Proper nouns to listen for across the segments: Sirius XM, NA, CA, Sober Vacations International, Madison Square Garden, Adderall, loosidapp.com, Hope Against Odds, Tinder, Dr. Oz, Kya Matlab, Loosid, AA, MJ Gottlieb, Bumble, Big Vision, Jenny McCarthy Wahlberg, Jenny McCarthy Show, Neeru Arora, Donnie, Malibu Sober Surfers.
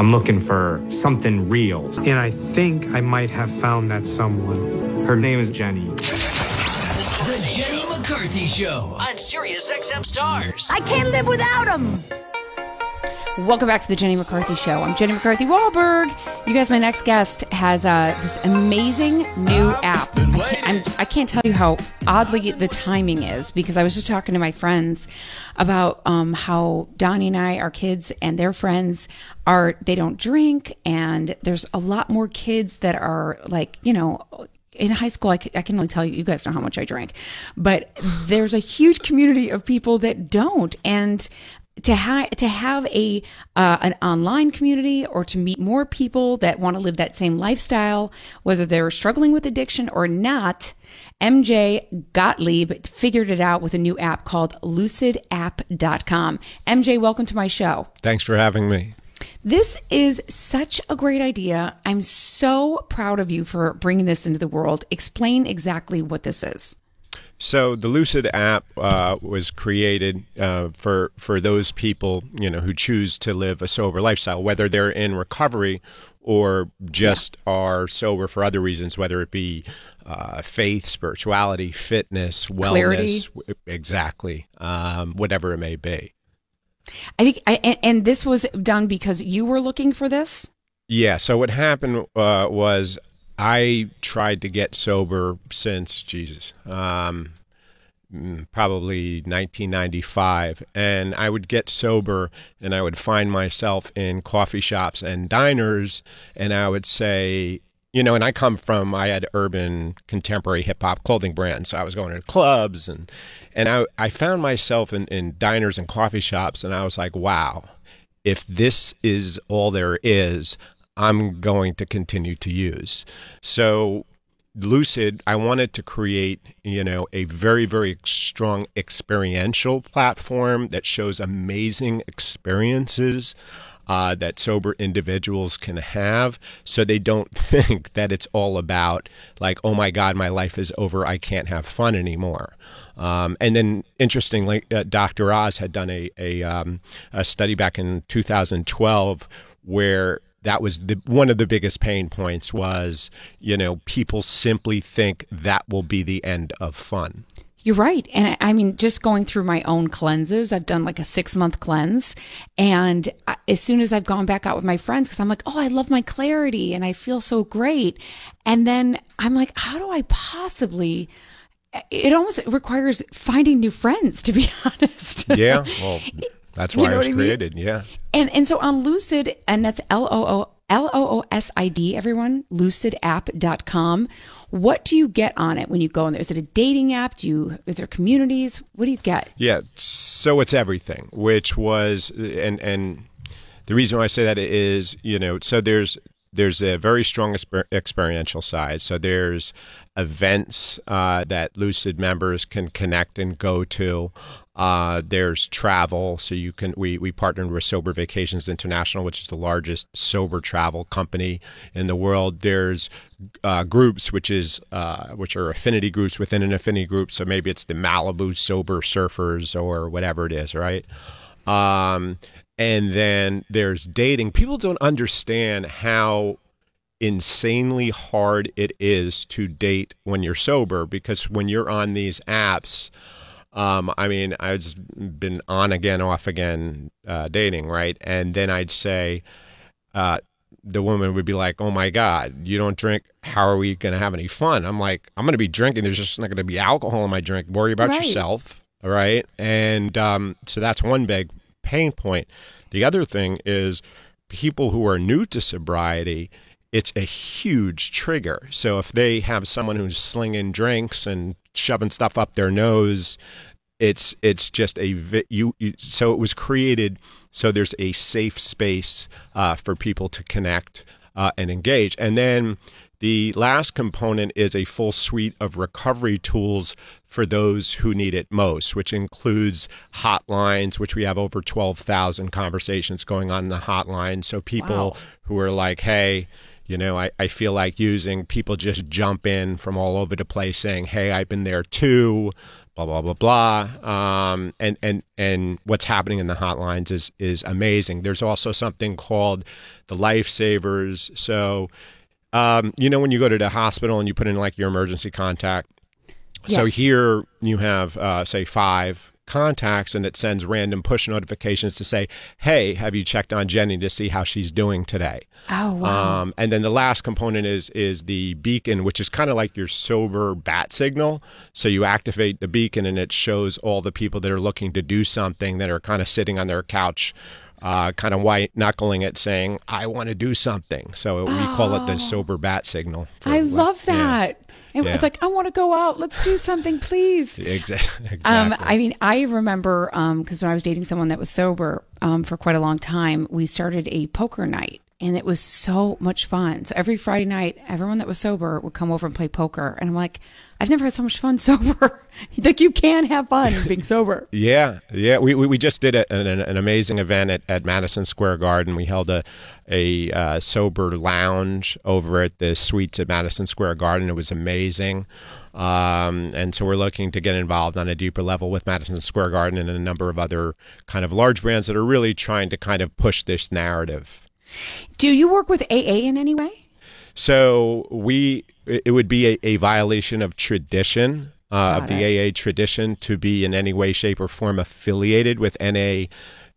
I'm looking for something real. And I think I might have found that someone. Her name is Jenny. The Jenny McCarthy Show on Sirius XM Stars. I can't live without him. Welcome back to the Jenny McCarthy Show. I'm Jenny McCarthy Wahlberg. You guys, my next guest has this amazing new app. I can't tell you how oddly the timing is, because I was just talking to my friends about how Donnie and I, our kids and their friends, they don't drink, and there's a lot more kids that are like, you know, in high school, I can only tell you, you guys know how much I drank, but there's a huge community of people that don't. And to have an online community, or to meet more people that want to live that same lifestyle, whether they're struggling with addiction or not, MJ Gottlieb figured it out with a new app called loosidapp.com. MJ, welcome to my show. Thanks for having me. This is such a great idea. I'm so proud of you for bringing this into the world. Explain exactly what this is. So the Lucid app was created for those people, you know, who choose to live a sober lifestyle, whether they're in recovery or just are sober for other reasons, whether it be faith, spirituality, fitness, wellness, clarity. Exactly, whatever it may be. I think, and this was done because you were looking for this? Yeah. So what happened was, I tried to get sober since, probably 1995. And I would get sober and I would find myself in coffee shops and diners. And I would say, you know, and I had urban contemporary hip hop clothing brands. So I was going to clubs and I found myself in diners and coffee shops. And I was like, wow, if this is all there is, I'm going to continue to use. So Lucid, I wanted to create, you know, a very, very strong experiential platform that shows amazing experiences that sober individuals can have, so they don't think that it's all about like, oh my God, my life is over, I can't have fun anymore. And then, interestingly, Dr. Oz had done a study back in 2012 where that was one of the biggest pain points was, you know, people simply think that will be the end of fun. You're right. And I mean, just going through my own cleanses, I've done like a 6-month cleanse. And as soon as I've gone back out with my friends, because I'm like, oh, I love my clarity and I feel so great. And then I'm like, how do I possibly... It almost requires finding new friends, to be honest. Yeah, well... That's why, you know, it was created, yeah. And so on Lucid, and that's L-O-O-S-I-D, everyone, LucidApp.com. What do you get on it when you go in there? Is it a dating app? Is there communities? What do you get? Yeah, so it's everything, which was, and the reason why I say that is, you know, so there's a very strong experiential side. So there's events that Lucid members can connect and go to. There's travel, so you can. We partnered with Sober Vacations International, which is the largest sober travel company in the world. There's groups, which are affinity groups within an affinity group. So maybe it's the Malibu Sober Surfers or whatever it is, right? And then there's dating. People don't understand how insanely hard it is to date when you're sober, because when you're on these apps. I mean, I've just been on again, off again dating, right? And then I'd say, the woman would be like, oh my God, you don't drink. How are we going to have any fun? I'm like, I'm going to be drinking. There's just not going to be alcohol in my drink. Worry about yourself, all right? And so that's one big pain point. The other thing is people who are new to sobriety, it's a huge trigger. So if they have someone who's slinging drinks and shoving stuff up their nose, it's just so it was created so there's a safe space for people to connect and engage. And then the last component is a full suite of recovery tools for those who need it most, which includes hotlines, which we have over 12,000 conversations going on in the hotline. So people who are like, hey, you know, I feel like using, people just jump in from all over the place saying, hey, I've been there too, blah, blah, blah, blah. And what's happening in the hotlines is amazing. There's also something called the lifesavers. So, when you go to the hospital and you put in like your emergency contact. Yes. So here you have, say, 5 contacts, and it sends random push notifications to say, hey, have you checked on Jenny to see how she's doing today? Oh, wow. And then the last component is the beacon, which is kind of like your sober bat signal. So you activate the beacon, and it shows all the people that are looking to do something, that are kind of sitting on their couch, kind of white-knuckling it, saying, I want to do something. So we call it the sober bat signal. I love that. Yeah. And yeah. It was like, I want to go out. Let's do something, please. Exactly. I remember because when I was dating someone that was sober for quite a long time, we started a poker night, and it was so much fun. So every Friday night, everyone that was sober would come over and play poker. And I'm like, I've never had so much fun sober. Like, you can have fun being sober. Yeah. We just did an amazing event at Madison Square Garden. We held a sober lounge over at the suites at Madison Square Garden. It was amazing. And so we're looking to get involved on a deeper level with Madison Square Garden and a number of other kind of large brands that are really trying to kind of push this narrative. Do you work with AA in any way? So it would be a violation of tradition, of the AA tradition, to be in any way, shape, or form affiliated with NA,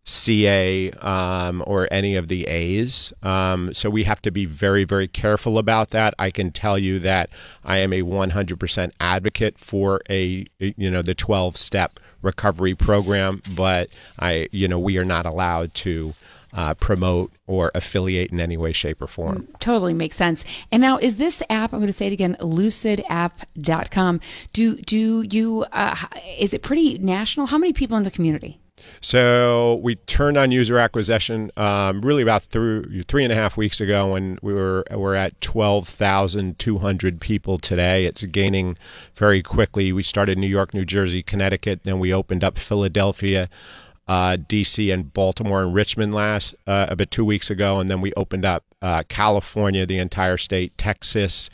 CA, or any of the A's. So we have to be very, very careful about that. I can tell you that I am a 100% advocate for the 12-step recovery program, but we are not allowed to promote or affiliate in any way, shape, or form. Totally makes sense. And now, is this app, I'm going to say it again, loosidapp.com, do you, is it pretty national? How many people in the community? So we turned on user acquisition really about 3.5 weeks ago, and we're at 12,200 people today. It's gaining very quickly. We started New York, New Jersey, Connecticut, then we opened up Philadelphia, DC and Baltimore and Richmond last about 2 weeks ago, and then we opened up California, the entire state, Texas,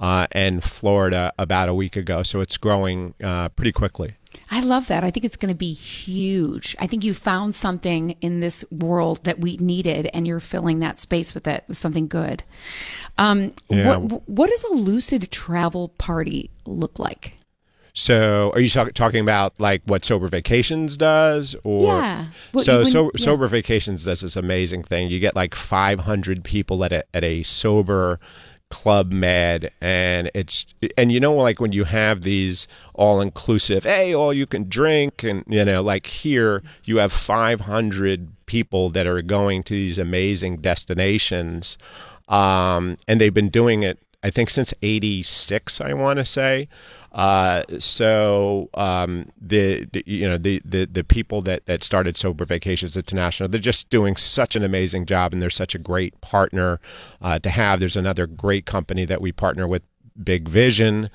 and Florida about a week ago. So it's growing pretty quickly. I love that. I think it's going to be huge. I think you found something in this world that we needed, and you're filling that space with it, with something good. What does a lucid travel party look like? So are you talking about like what Sober Vacations does? Or yeah. Sober Vacations does this amazing thing. You get like 500 people at a sober Club Med, and it's when you have these all inclusive, hey, all you can drink, and here you have 500 people that are going to these amazing destinations, and they've been doing it, I think, since '86, I want to say. The people that started Sober Vacations International, they're just doing such an amazing job, and they're such a great partner to have. There's another great company that we partner with, Big Vision,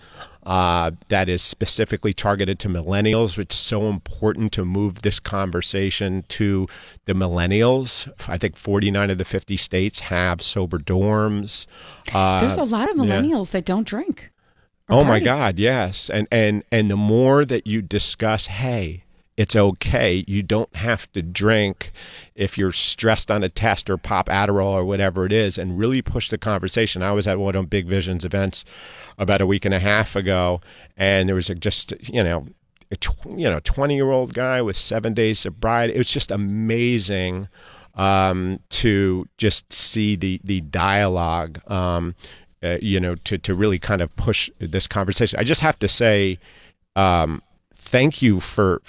that is specifically targeted to millennials. It's so important to move this conversation to the millennials. I think 49 of the 50 states have sober dorms. There's a lot of millennials that don't drink. Oh my God, yes. And the more that you discuss, hey, it's okay, you don't have to drink if you're stressed on a test or pop Adderall or whatever it is, and really push the conversation. I was at one of Big Vision's events about a week and a half ago, and there was a 20-year-old guy with 7 days sobriety. It was just amazing to just see the dialogue, to really kind of push this conversation. I just have to say, thank you for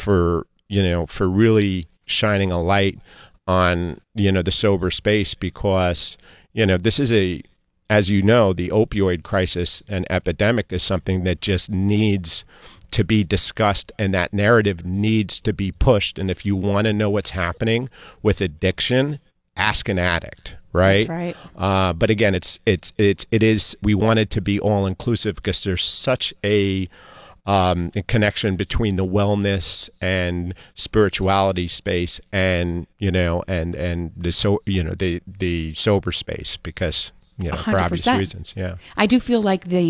really shining a light on, the sober space, because, this is the opioid crisis and epidemic is something that just needs to be discussed, and that narrative needs to be pushed. And if you want to know what's happening with addiction, ask an addict. Right. That's right. But again, it is, we want it to be all inclusive, because there's such a connection between the wellness and spirituality space and the sober space, because you know, 100%. For obvious reasons. Yeah. I do feel like the,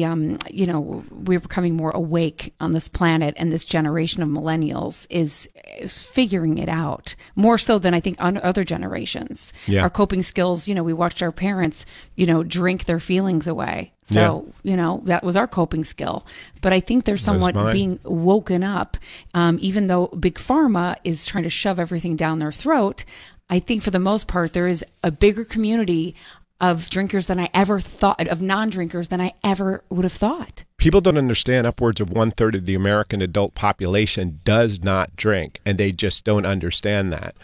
you know, we're becoming more awake on this planet, and this generation of millennials is figuring it out more so than I think on other generations. Yeah. Our coping skills, you know, we watched our parents, you know, drink their feelings away. So, yeah. You know, that was our coping skill. But I think they're somewhat being woken up, even though Big Pharma is trying to shove everything down their throat. I think for the most part, there is a bigger community of drinkers than I ever thought, of non-drinkers than I ever would have thought. People don't understand upwards of 1/3 of the American adult population does not drink, and they just don't understand that.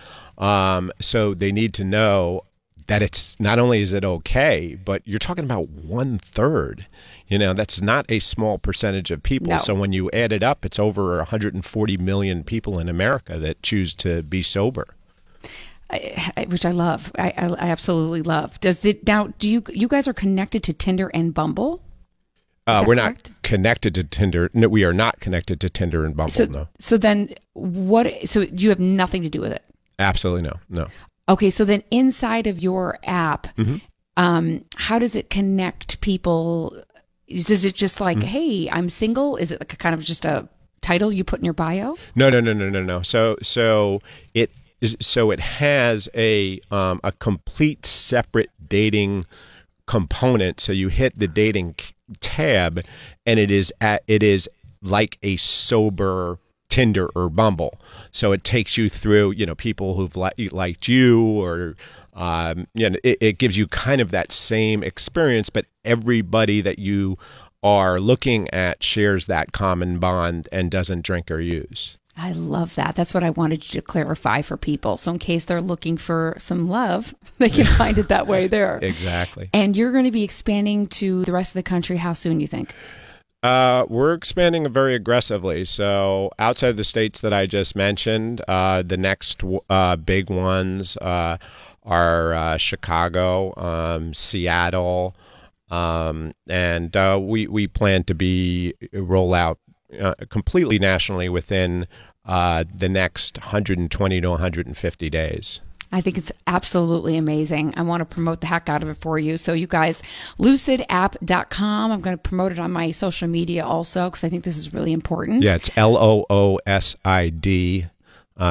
So they need to know that it's not only is it okay, but you're talking about 1/3. You know, that's not a small percentage of people. No. So when you add it up, it's over 140 million people in America that choose to be sober. Which I love. I absolutely love. Do you guys are connected to Tinder and Bumble? We're correct? Not connected to Tinder. No, we are not connected to Tinder and Bumble. No. So then what? So you have nothing to do with it? Absolutely no. Okay, so then inside of your app, mm-hmm. How does it connect people? Is it just like, mm-hmm. hey, I'm single? Is it like a kind of just a title you put in your bio? No. So it has a complete separate dating component. So you hit the dating tab, and it is like a sober Tinder or Bumble. So it takes you through, you know, people who've liked you, or you know, it gives you kind of that same experience, but everybody that you are looking at shares that common bond and doesn't drink or use. I love that. That's what I wanted you to clarify for people. So in case they're looking for some love, they can find it that way there. Exactly. And you're going to be expanding to the rest of the country. How soon, you think? We're expanding very aggressively. So outside of the states that I just mentioned, the next big ones are Chicago, Seattle, and we plan to roll out completely nationally within the next 120 to 150 days. I think it's absolutely amazing. I want to promote the heck out of it for you. So you guys, loosidapp.com. I'm going to promote it on my social media also, because I think this is really important. Yeah, it's LOOSID.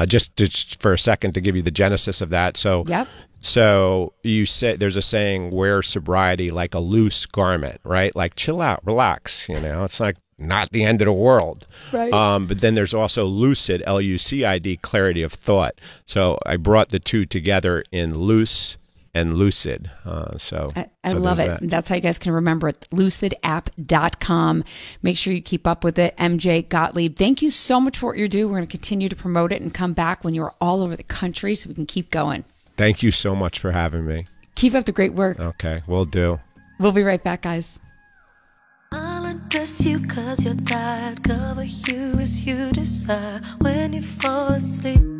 Just for a second to give you the genesis of that. So, yep. So you say there's a saying, wear sobriety like a loose garment, right? Like chill out, relax, you know, it's like not the end of the world. Right. But then there's also lucid, LUCID, clarity of thought. So I brought the two together in loose and lucid. So I love it. That's how you guys can remember it. Loosidapp.com. Make sure you keep up with it. MJ Gottlieb, thank you so much for what you do. We're going to continue to promote it and come back when you're all over the country so we can keep going. Thank you so much for having me. Keep up the great work. Okay, will do. We'll be right back, guys. I'll address you 'cause you're tired. Cover you as you desire when you fall asleep.